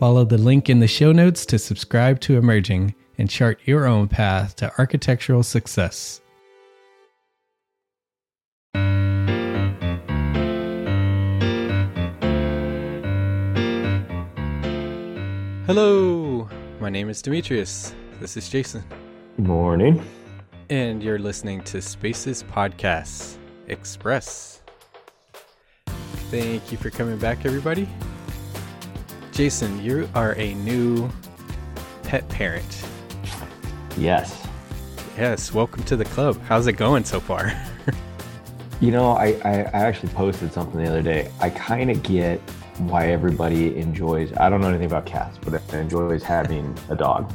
Follow the link in the show notes to subscribe to Emerging and chart your own path to architectural success. Hello, my name is Demetrius. This is Jason. Morning. And you're listening to Spaces Podcast Express. Thank you for coming back, everybody. Jason, you are a new pet parent. Yes. Yes, welcome to the club. How's it going so far? You know, I actually posted something the other day. I kind of get why everybody enjoys, I don't know anything about cats, but I enjoys having a dog.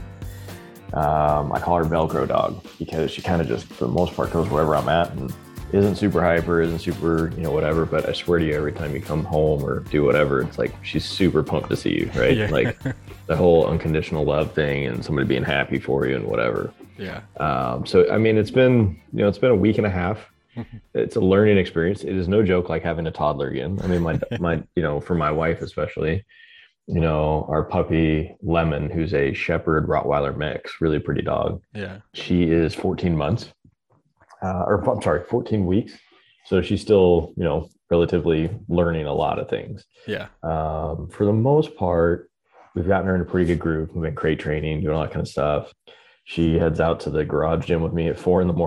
I call her Velcro dog because she kind of just, for the most part, goes wherever I'm at and isn't super hyper, isn't super, you know, whatever, but I swear to you, every time you come home or do whatever, it's like she's super pumped to see you, right? Yeah. Like the whole unconditional love thing and somebody being happy for you and whatever. Yeah. So, I mean, it's been a week and a half. It's a learning experience. It is no joke like having a toddler again. I mean, my, you know, for my wife especially, you know, our puppy Lemon, who's a shepherd Rottweiler mix, really pretty dog. Yeah. She is 14 weeks. So she's still, you know, relatively learning a lot of things. Yeah. For the most part, we've gotten her in a pretty good groove. We've been crate training, doing all that kind of stuff. She heads out to the garage gym with me at 4 a.m.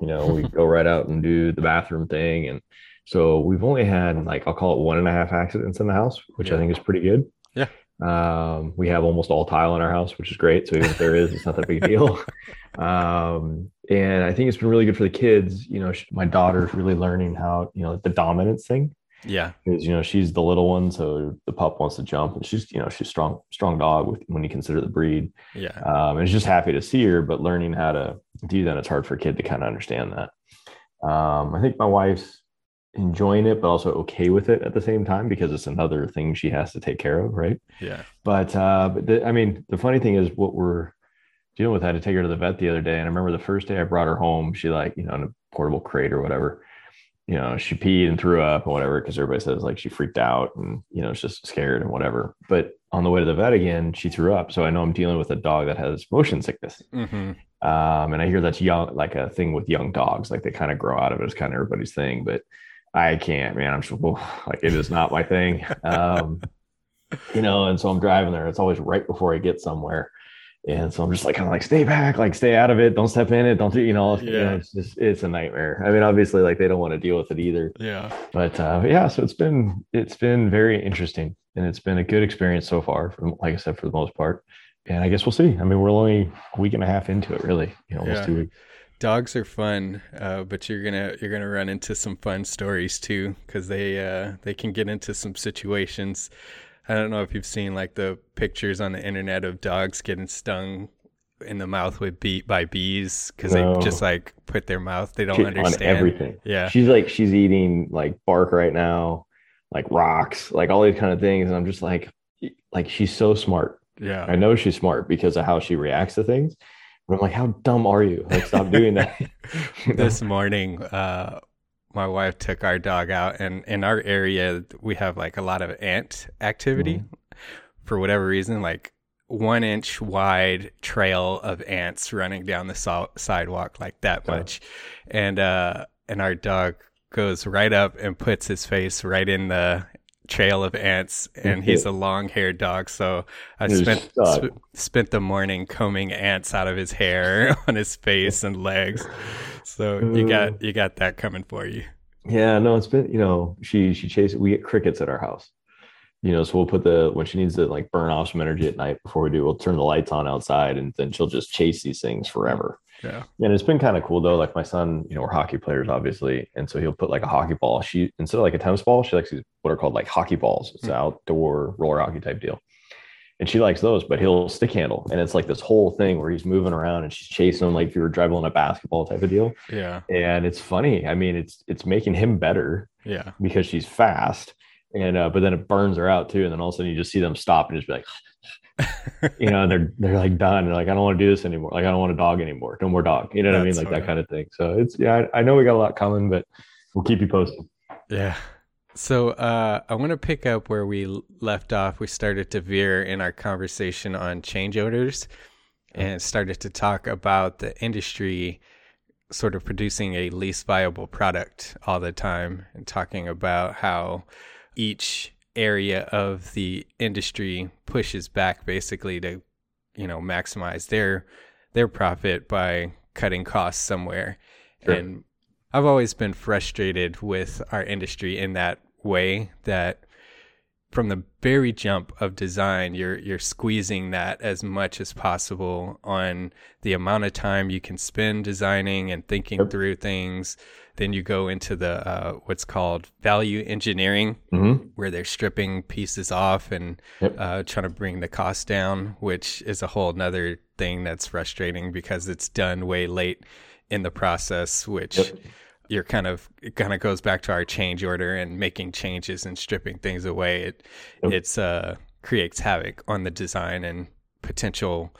You know, we go right out and do the bathroom thing. And so we've only had like, I'll call it 1.5 accidents in the house, which I think is pretty good. Yeah. We have almost all tile in our house, which is great. So even if there is, it's not that big a deal. And I think it's been really good for the kids. You know, my daughter's really learning how, you know, the dominance thing. Yeah. Because, you know, she's the little one. So the pup wants to jump and she's, you know, she's strong dog when you consider the breed. Yeah. And it's just happy to see her, but learning how to do that, it's hard for a kid to kind of understand that. I think my wife's enjoying it, but also okay with it at the same time, because it's another thing she has to take care of. Right. Yeah. But the funny thing is what we're dealing with, I had to take her to the vet the other day. And I remember the first day I brought her home, she like, you know, in a portable crate or whatever, you know, she peed and threw up and whatever, because everybody says like she freaked out and, you know, it's just scared and whatever. But on the way to the vet again, she threw up. So I know I'm dealing with a dog that has motion sickness. Mm-hmm. And I hear that's young, like a thing with young dogs, like they kind of grow out of it. It's kind of everybody's thing, but I can't, man. I'm sure like it is not my thing. You know, and so I'm driving there. It's always right before I get somewhere. And so I'm just like, kind of like, stay back, like stay out of it. Don't step in it. Don't do, you know, yeah. You know, it's just, it's a nightmare. I mean, obviously like they don't want to deal with it either. Yeah. But yeah, so it's been very interesting and it's been a good experience so far, like I said, for the most part. And I guess we'll see. I mean, we're only a week and a half into it really, you know, almost 2 weeks. Dogs are fun, but you're gonna run into some fun stories too, because they can get into some situations. I don't know if you've seen like the pictures on the internet of dogs getting stung in the mouth with by bees because they just like put their mouth. They don't understand on everything. Yeah, she's eating like bark right now, like rocks, like all these kind of things, and I'm just like she's so smart. Yeah, I know she's smart because of how she reacts to things. I'm like, how dumb are you? Like, stop doing that. This morning, my wife took our dog out, and in our area, we have like a lot of ant activity for whatever reason, like 1 inch wide trail of ants running down the sidewalk like that much. And our dog goes right up and puts his face right in the trail of ants, and he's a long-haired dog, so I spent the morning combing ants out of his hair on his face and legs. So you got that coming for you. Yeah, no, it's been, you know, she chases. We get crickets at our house, you know, so we'll put when she needs to like burn off some energy at night before we do, we'll turn the lights on outside, and then she'll just chase these things forever. Yeah. And it's been kind of cool though. Like my son, you know, we're hockey players, obviously. And so he'll put like a hockey ball. She, instead of like a tennis ball, she likes these, what are called like hockey balls. It's an outdoor roller hockey type deal. And she likes those, but he'll stick handle. And it's like this whole thing where he's moving around and she's chasing him like if you were dribbling a basketball type of deal. Yeah. And it's funny. I mean, it's making him better. Yeah. Because she's fast. And, but then it burns her out too. And then all of a sudden you just see them stop and just be like, you know, they're like done. They're like, I don't want to do this anymore. Like, I don't want a dog anymore. No more dog. You know what I mean? Like that kind of thing. So it's, yeah, I know we got a lot coming, but we'll keep you posted. Yeah. So I want to pick up where we left off. We started to veer in our conversation on change orders and started to talk about the industry sort of producing a least viable product all the time and talking about how each area of the industry pushes back basically to, you know, maximize their profit by cutting costs somewhere. Sure. And I've always been frustrated with our industry in that way, that from the very jump of design, you're squeezing that as much as possible on the amount of time you can spend designing and thinking through things. Then you go into the what's called value engineering, where they're stripping pieces off and trying to bring the cost down, which is a whole nother thing that's frustrating because it's done way late in the process, which you're it kind of goes back to our change order and making changes and stripping things away. It's creates havoc on the design and potential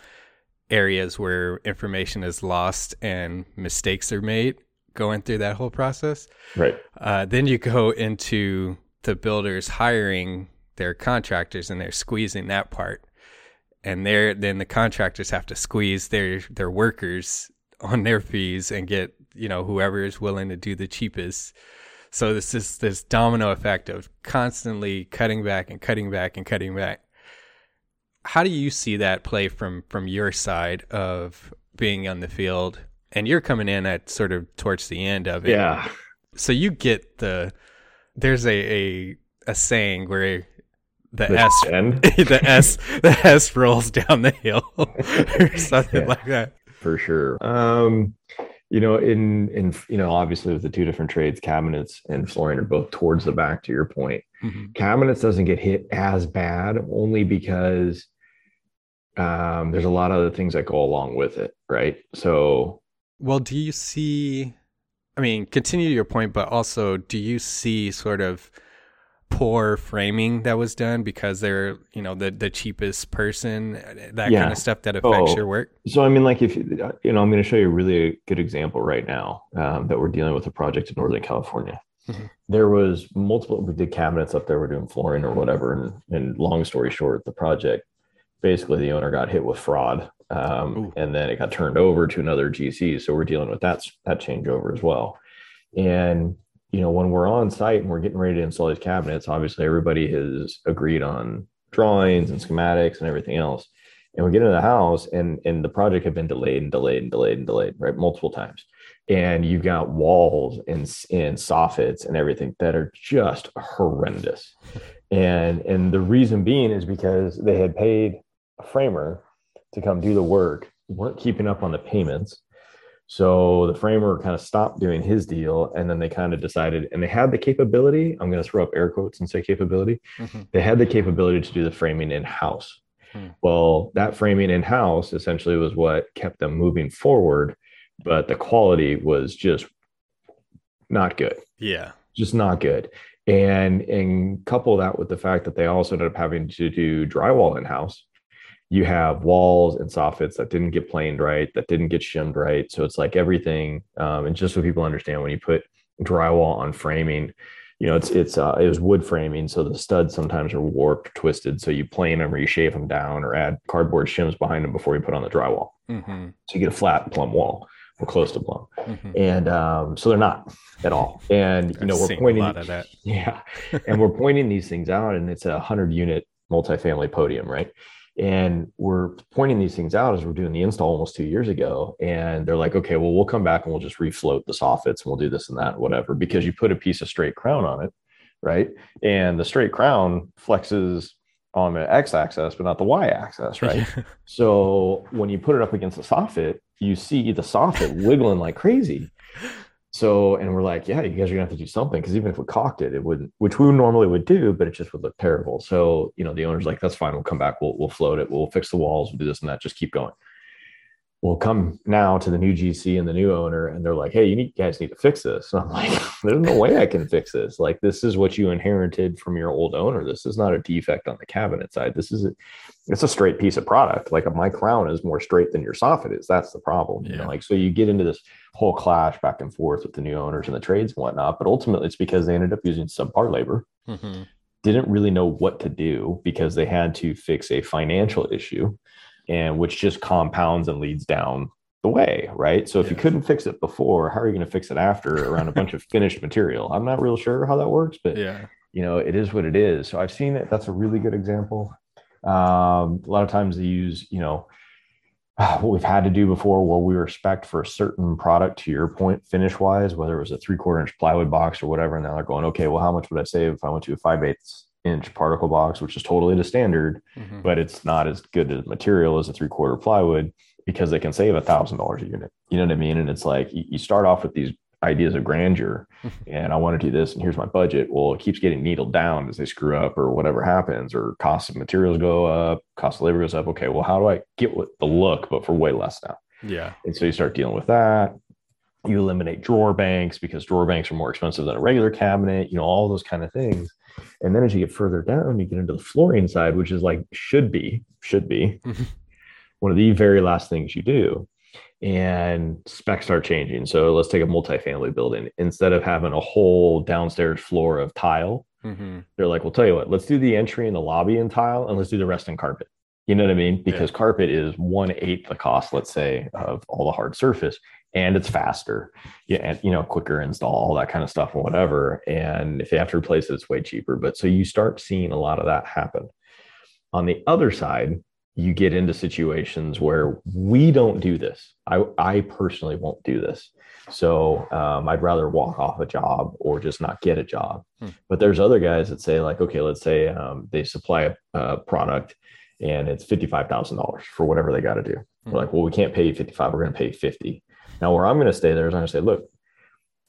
areas where information is lost and mistakes are made going through that whole process. Right. Then you go into the builders hiring their contractors and they're squeezing that part. And then the contractors have to squeeze their workers on their fees and get, you know, whoever is willing to do the cheapest. So this is this domino effect of constantly cutting back and cutting back and cutting back. How do you see that play from your side of being on the field? And you're coming in at sort of towards the end of it. Yeah. So you get there's a saying where the S rolls down the hill or something like that. For sure. You know, in you know, obviously with the two different trades, cabinets and flooring are both towards the back, to your point. Mm-hmm. Cabinets doesn't get hit as bad only because there's a lot of other things that go along with it, right? So well, do you see, I mean, continue your point, but also do you see sort of poor framing that was done because they're, you know, the cheapest person, that kind of stuff that affects your work? So, I mean, like if, you know, I'm going to show you a really good example right now that we're dealing with a project in Northern California. Mm-hmm. There was multiple, we did cabinets up there, we're doing flooring or whatever. And long story short, the project, basically the owner got hit with fraud. And then it got turned over to another GC. So we're dealing with that changeover as well. And, you know, when we're on site and we're getting ready to install these cabinets, obviously everybody has agreed on drawings and schematics and everything else. And we get into the house and the project had been delayed, right? Multiple times. And you've got walls and soffits and everything that are just horrendous. And the reason being is because they had paid a framer to come do the work, weren't keeping up on the payments. So the framer kind of stopped doing his deal, and then they kind of decided, and they had the capability, I'm going to throw up air quotes and say capability. Mm-hmm. They had the capability to do the framing in-house. Mm-hmm. Well, that framing in-house essentially was what kept them moving forward, but the quality was just not good. Yeah. Just not good. And couple that with the fact that they also ended up having to do drywall in-house. You have walls and soffits that didn't get planed right, that didn't get shimmed right. So it's like everything. And just so people understand, when you put drywall on framing, you know, it was wood framing. So the studs sometimes are warped, twisted. So you plane them or you shave them down or add cardboard shims behind them before you put on the drywall. Mm-hmm. So you get a flat plumb wall or close to plumb. Mm-hmm. And so they're not at all. And, you know, we're pointing a lot of that. Yeah. And we're pointing these things out, and it's 100-unit multifamily podium, right? And we're pointing these things out as we're doing the install almost 2 years ago. And they're like, okay, well, we'll come back and we'll just refloat the soffits and we'll do this and that, whatever, because you put a piece of straight crown on it, right? And the straight crown flexes on the x-axis, but not the y-axis, right? So when you put it up against the soffit, you see the soffit wiggling like crazy. So, and we're like, yeah, you guys are gonna have to do something, because even if we caulked it, it wouldn't, which we normally would do, but it just would look terrible. So, you know, the owner's like, that's fine. We'll come back. We'll float it. We'll fix the walls. We'll do this and that. Just keep going. We'll come now to the new GC and the new owner, and they're like, hey, you guys need to fix this. And I'm like, there's no way I can fix this. Like, this is what you inherited from your old owner. This is not a defect on the cabinet side. This is it's a straight piece of product. Like, my crown is more straight than your soffit is. That's the problem. Yeah. You know? Like, so you get into this whole clash back and forth with the new owners and the trades and whatnot. But ultimately, it's because they ended up using subpar labor, mm-hmm. didn't really know what to do because they had to fix a financial issue, and which just compounds and leads down the way, right? So if you couldn't fix it before, how are you going to fix it after around a bunch of finished material? I'm not real sure how that works, but you know, it is what it is. So I've seen it. That's a really good example. A lot of times they use, you know, what we've had to do before, where we were spec'd for a certain product, to your point, finish wise, whether it was a 3/4 inch plywood box or whatever. And now they're going, okay, well, how much would I save if I went to a 5/8 inch particle box, which is totally the standard, mm-hmm. but it's not as good a material as a 3/4 plywood, because they can save $1,000 a unit. You know what I mean? And it's like, you start off with these ideas of grandeur and I want to do this and here's my budget. Well, it keeps getting needled down as they screw up or whatever happens, or cost of materials go up, cost of labor goes up. Okay, well, how do I get with the look, but for way less now? Yeah. And so you start dealing with that. You eliminate drawer banks, because drawer banks are more expensive than a regular cabinet, you know, all those kind of things. And then as you get further down, you get into the flooring side, which is like, should be one of the very last things you do. And specs start changing. So let's take a multifamily building. Instead of having a whole downstairs floor of tile, mm-hmm. they're like, well, tell you what, let's do the entry and the lobby in tile, and let's do the rest in carpet. You know what I mean? Because carpet is 1/8 the cost, let's say, of all the hard surface, and it's faster, and, you know, quicker install, all that kind of stuff and whatever. And if they have to replace it, it's way cheaper. But so you start seeing a lot of that happen. On the other side, you get into situations where we don't do this. I personally won't do this. So I'd rather walk off a job or just not get a job. But there's other guys that say, like, okay, let's say they supply a product, and it's $55,000 for whatever they got to do. We're like, well, we can't pay you 55. We're going to pay you 50. Now, where I'm going to stay there is I'm going to say, look,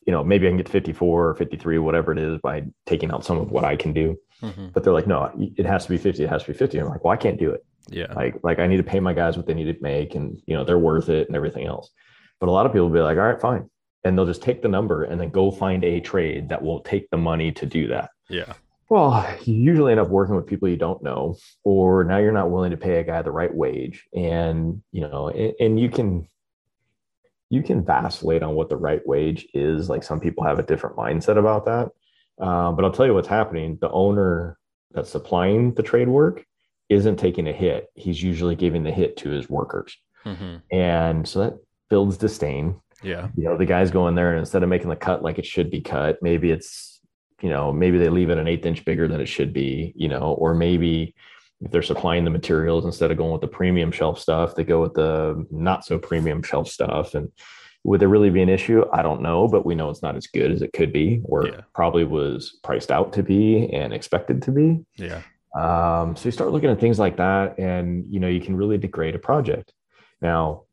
you know, maybe I can get 54 or 53, whatever it is, by taking out some of what I can do. Mm-hmm. But they're like, no, it has to be 50. It has to be 50. I'm like, well, I can't do it. Yeah. Like I need to pay my guys what they need to make, and, you know, they're worth it and everything else. But a lot of people will be like, all right, fine. And they'll just take the number and then go find a trade that will take the money to do that. Yeah. Well, you usually end up working with people you don't know, or now you're not willing to pay a guy the right wage. And, you know, and you can vacillate on what the right wage is. Like, some people have a different mindset about that. But I'll tell you what's happening. The owner that's supplying the trade work isn't taking a hit. He's usually giving the hit to his workers. Mm-hmm. And so that builds disdain. Yeah. You know, the guys go in there, and instead of making the cut like it should be cut, maybe it's, you know, maybe they leave it an 1/8 inch bigger than it should be, you know, or maybe if they're supplying the materials, instead of going with the premium shelf stuff, they go with the not so premium shelf stuff. And would there really be an issue? I don't know, but we know it's not as good as it could be, or probably was priced out to be and expected to be. Yeah. So you start looking at things like that, and, you know, you can really degrade a project. Now,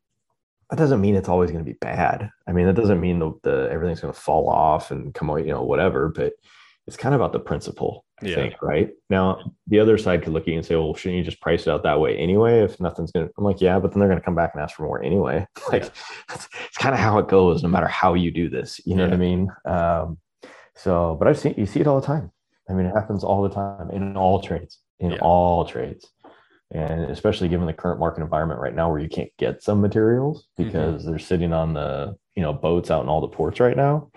that doesn't mean it's always going to be bad. I mean, that doesn't mean the everything's going to fall off and come out, you know, whatever, but it's kind of about the principle, I think, right? Now, the other side could look at you and say, well, shouldn't you just price it out that way anyway? If nothing's going to, I'm like, yeah, but then they're going to come back and ask for more anyway. Like, it's kind of how it goes, no matter how you do this, you know what I mean? So, but I've seen, you see it all the time. I mean, it happens all the time in all trades, And especially given the current market environment right now where you can't get some materials because they're sitting on the, you know, boats out in all the ports right now,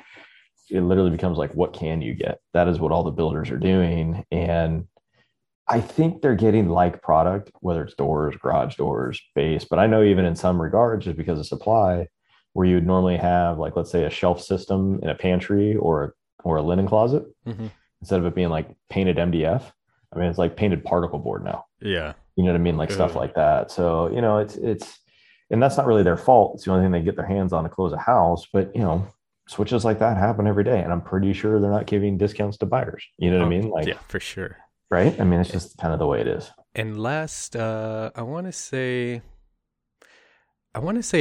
it literally becomes like, what can you get? That is what all the builders are doing. And I think they're getting like product, whether it's doors, garage doors, base, but I know even in some regards just because of supply where you would normally have like, let's say a shelf system in a pantry or a linen closet, instead of it being like painted MDF. I mean, it's like painted particle board now. Yeah. You know what I mean? Like stuff like that. So, you know, it's, and that's not really their fault. It's the only thing they get their hands on to close a house, but you know, switches like that happen every day. And I'm pretty sure they're not giving discounts to buyers. You know what I mean? Like, yeah, for sure. Right. I mean, it's just kind of the way it is. And last, I want to say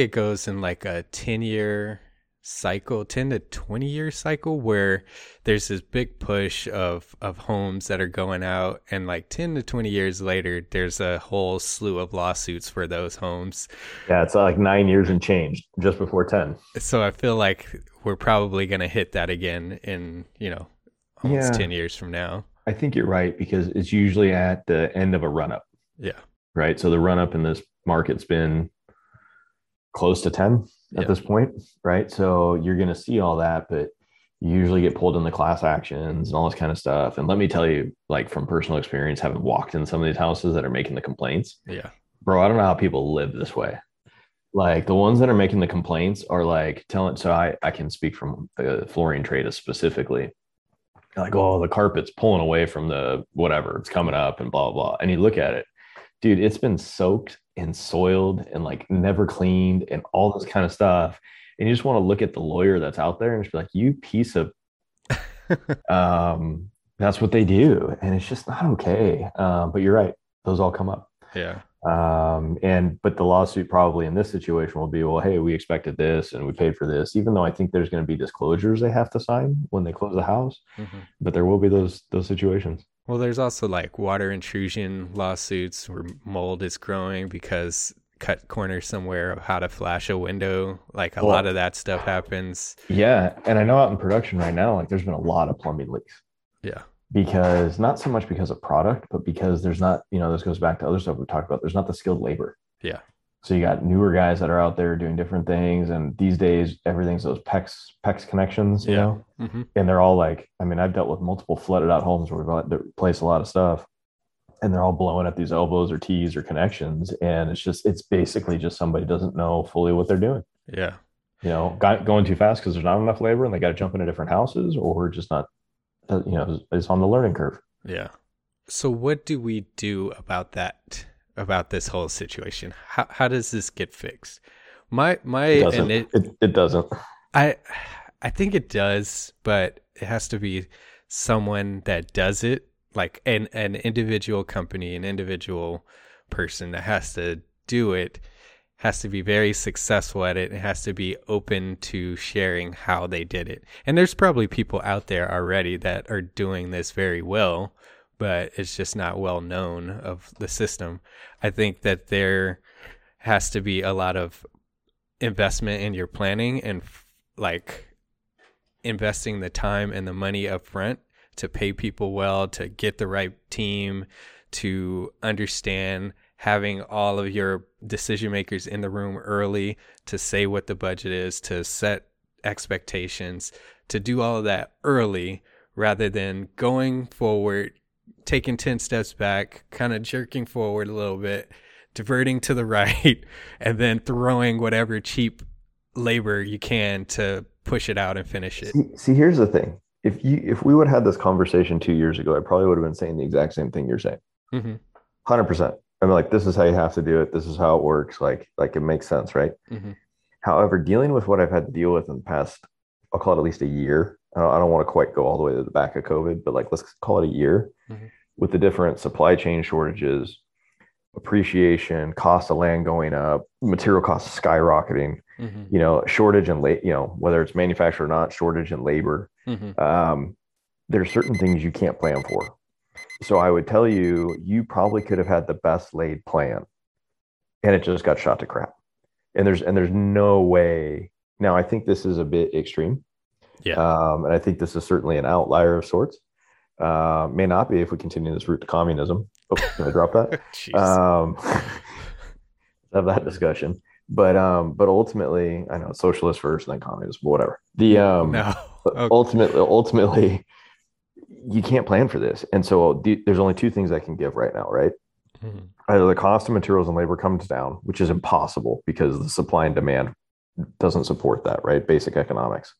it goes in like a 10-year cycle, 10 to 20-year cycle where there's this big push of homes that are going out, and like 10 to 20 years later there's a whole slew of lawsuits for those homes. Yeah, it's like 9 years and change just before 10. So I feel like we're probably going to hit that again in, you know, almost 10 years from now. I think you're right, because it's usually at the end of a run-up. Yeah. Right? So the run-up in this market's been close to 10 at this point, right? So you're going to see all that, but you usually get pulled in the class actions and all this kind of stuff. And let me tell you, like from personal experience, having walked in some of these houses that are making the complaints, bro, I don't know how people live this way. Like the ones that are making the complaints are like telling, so I can speak from the flooring trade specifically, like, oh, the carpet's pulling away from the whatever, it's coming up and blah, blah, blah. And you look at it, dude, it's been soaked and soiled and like never cleaned and all this kind of stuff. And you just want to look at the lawyer that's out there and just be like, you piece of, that's what they do. And it's just not okay. But you're right. Those all come up. Yeah. But the lawsuit probably in this situation will be, well, hey, we expected this and we paid for this, even though I think there's going to be disclosures they have to sign when they close the house, but there will be those situations. Well, there's also like water intrusion lawsuits where mold is growing because cut corner somewhere of how to flash a window. Like a lot of that stuff happens. Yeah. And I know out in production right now, like there's been a lot of plumbing leaks. Yeah. Because not so much because of product, but because there's not, you know, this goes back to other stuff we talked about. There's not the skilled labor. Yeah. So you got newer guys that are out there doing different things. And these days, everything's those PEX connections, you know, and they're all like, I mean, I've dealt with multiple flooded out homes where we've had to replace a lot of stuff, and they're all blowing up these elbows or T's or connections. And it's just, it's basically just somebody doesn't know fully what they're doing. Yeah. You know, going too fast because there's not enough labor and they got to jump into different houses, or just not, you know, it's on the learning curve. Yeah. So what do we do about that? About this whole situation, how does this get fixed? It doesn't. I think it does, but it has to be someone that does it, like an individual company, an individual person that has to do it, has to be very successful at it, and has to be open to sharing how they did it. And there's probably people out there already that are doing this very well, but it's just not well known of the system. I think that there has to be a lot of investment in your planning and like investing the time and the money up front to pay people well, to get the right team, to understand, having all of your decision makers in the room early to say what the budget is, to set expectations, to do all of that early rather than going forward, taking 10 steps back, kind of jerking forward a little bit, diverting to the right, and then throwing whatever cheap labor you can to push it out and finish it. See, here's the thing. If we would have had this conversation 2 years ago, I probably would have been saying the exact same thing you're saying. 100%. I mean, like, this is how you have to do it. This is how it works. Like it makes sense, right? However, dealing with what I've had to deal with in the past, I'll call it at least a year. I don't want to quite go all the way to the back of COVID, but like, let's call it a year with the different supply chain shortages, appreciation, cost of land going up, material costs skyrocketing, you know, shortage and whether it's manufactured or not, shortage in labor. There's certain things you can't plan for. So I would tell you, you probably could have had the best laid plan and it just got shot to crap. And there's no way. Now, I think this is a bit extreme. Yeah. And I think this is certainly an outlier of sorts. May not be if we continue this route to communism. Oh, can I drop that? Have that discussion. But ultimately, I know it's socialist first and then communism, but whatever. Ultimately, you can't plan for this. And so there's only two things I can give right now, right? Either the cost of materials and labor comes down, which is impossible because the supply and demand doesn't support that, right? Basic economics.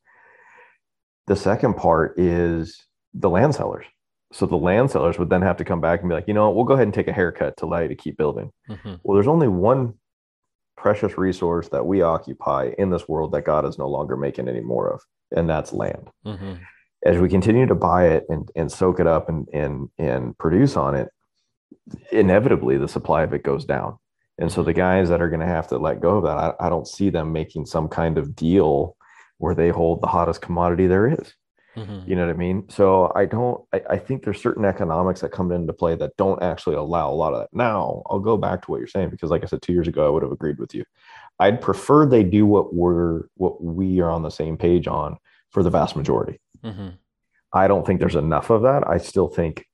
The second part is the land sellers. So the land sellers would then have to come back and be like, you know, we'll go ahead and take a haircut to allow you to keep building. Well, there's only one precious resource that we occupy in this world that God is no longer making any more of, and that's land. As we continue to buy it and soak it up and produce on it, inevitably the supply of it goes down. And so the guys that are going to have to let go of that, I don't see them making some kind of deal where they hold the hottest commodity there is. You know what I mean? So I think there's certain economics that come into play that don't actually allow a lot of that. Now, I'll go back to what you're saying, because like I said, 2 years ago, I would have agreed with you. I'd prefer they do what we are on the same page on for the vast majority. I don't think there's enough of that. I still think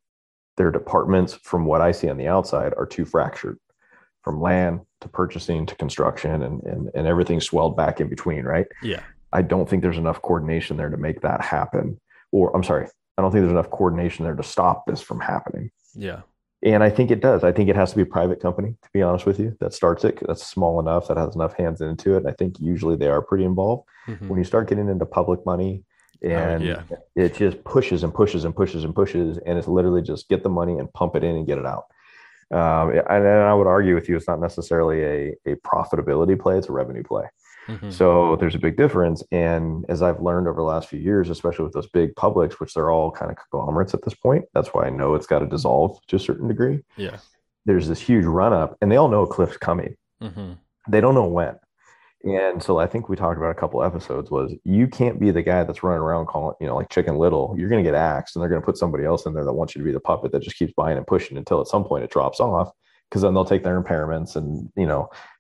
their departments, from what I see on the outside, are too fractured, from land to purchasing to construction and everything swelled back in between, right? Yeah. I don't think there's enough coordination there to make that happen. I don't think there's enough coordination there to stop this from happening. Yeah. And I think it does. I think it has to be a private company, to be honest with you, that starts it. That's small enough, that has enough hands into it. I think usually they are pretty involved. When you start getting into public money, and it just pushes and pushes and pushes and pushes. And it's literally just get the money and pump it in and get it out. And I would argue with you, it's not necessarily a profitability play. It's a revenue play. So there's a big difference. And as I've learned over the last few years, especially with those big publics, which they're all kind of conglomerates at this point, that's why I know it's got to dissolve to a certain degree. Yeah. There's this huge run up and they all know a cliff's coming. They don't know when. And so I think we talked about a couple episodes was you can't be the guy that's running around calling, like Chicken Little. You're going to get axed, and they're going to put somebody else in there that wants you to be the puppet that just keeps buying and pushing until at some point it drops off, because then they'll take their impairments and,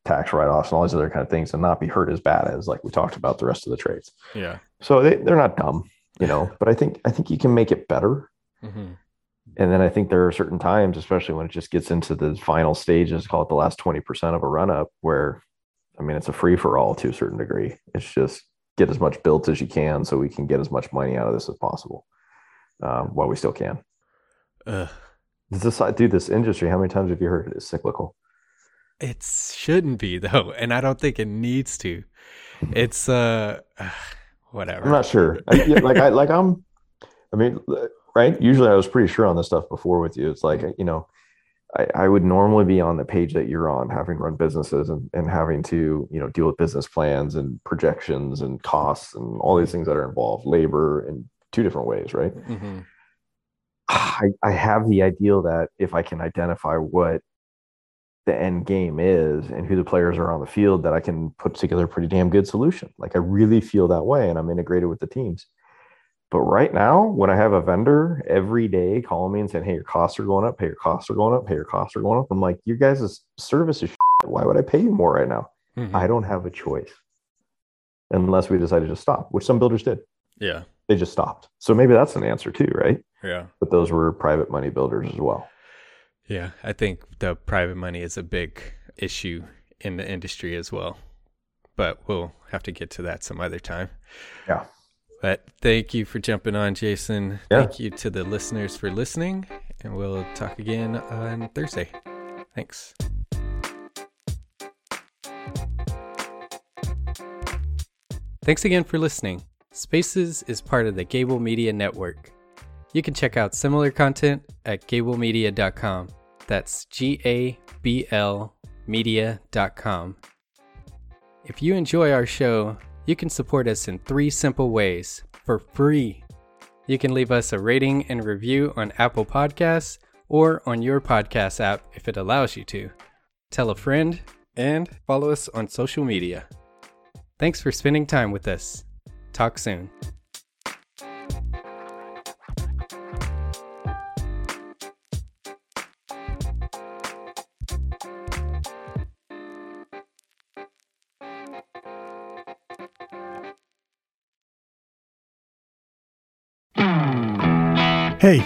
tax write-offs and all these other kind of things and not be hurt as bad as like we talked about the rest of the trades. Yeah. So they're not dumb, but I think you can make it better. And then I think there are certain times, especially when it just gets into the final stages, call it the last 20% of a run-up, where it's a free-for-all to a certain degree. It's just get as much built as you can so we can get as much money out of this as possible while we still can. This industry, how many times have you heard it is cyclical? It shouldn't be, though, and I don't think it needs to. It's whatever. I'm not sure. Right? Usually I was pretty sure on this stuff before with you. It's like, I would normally be on the page that you're on, having run businesses and having to, deal with business plans and projections and costs and all these things that are involved, labor in two different ways, right? I have the ideal that if I can identify what the end game is and who the players are on the field, that I can put together a pretty damn good solution. Like I really feel that way, and I'm integrated with the teams. But right now, when I have a vendor every day calling me and saying, hey, your costs are going up, hey, your costs are going up, hey, your costs are going up, I'm like, your guys' service is shit. Why would I pay you more right now? I don't have a choice unless we decided to stop, which some builders did. Yeah. They just stopped. So maybe that's an answer too, right? Yeah. But those were private money builders as well. Yeah. I think the private money is a big issue in the industry as well. But we'll have to get to that some other time. Yeah. But thank you for jumping on, Jason. Yeah. Thank you to the listeners for listening. And we'll talk again on Thursday. Thanks. Thanks again for listening. Spaces is part of the Gable Media Network. You can check out similar content at GableMedia.com. That's GABLmedia.com. If you enjoy our show, you can support us in 3 simple ways for free. You can leave us a rating and review on Apple Podcasts or on your podcast app if it allows you to. tell a friend, and follow us on social media. Thanks for spending time with us. Talk soon. Hey,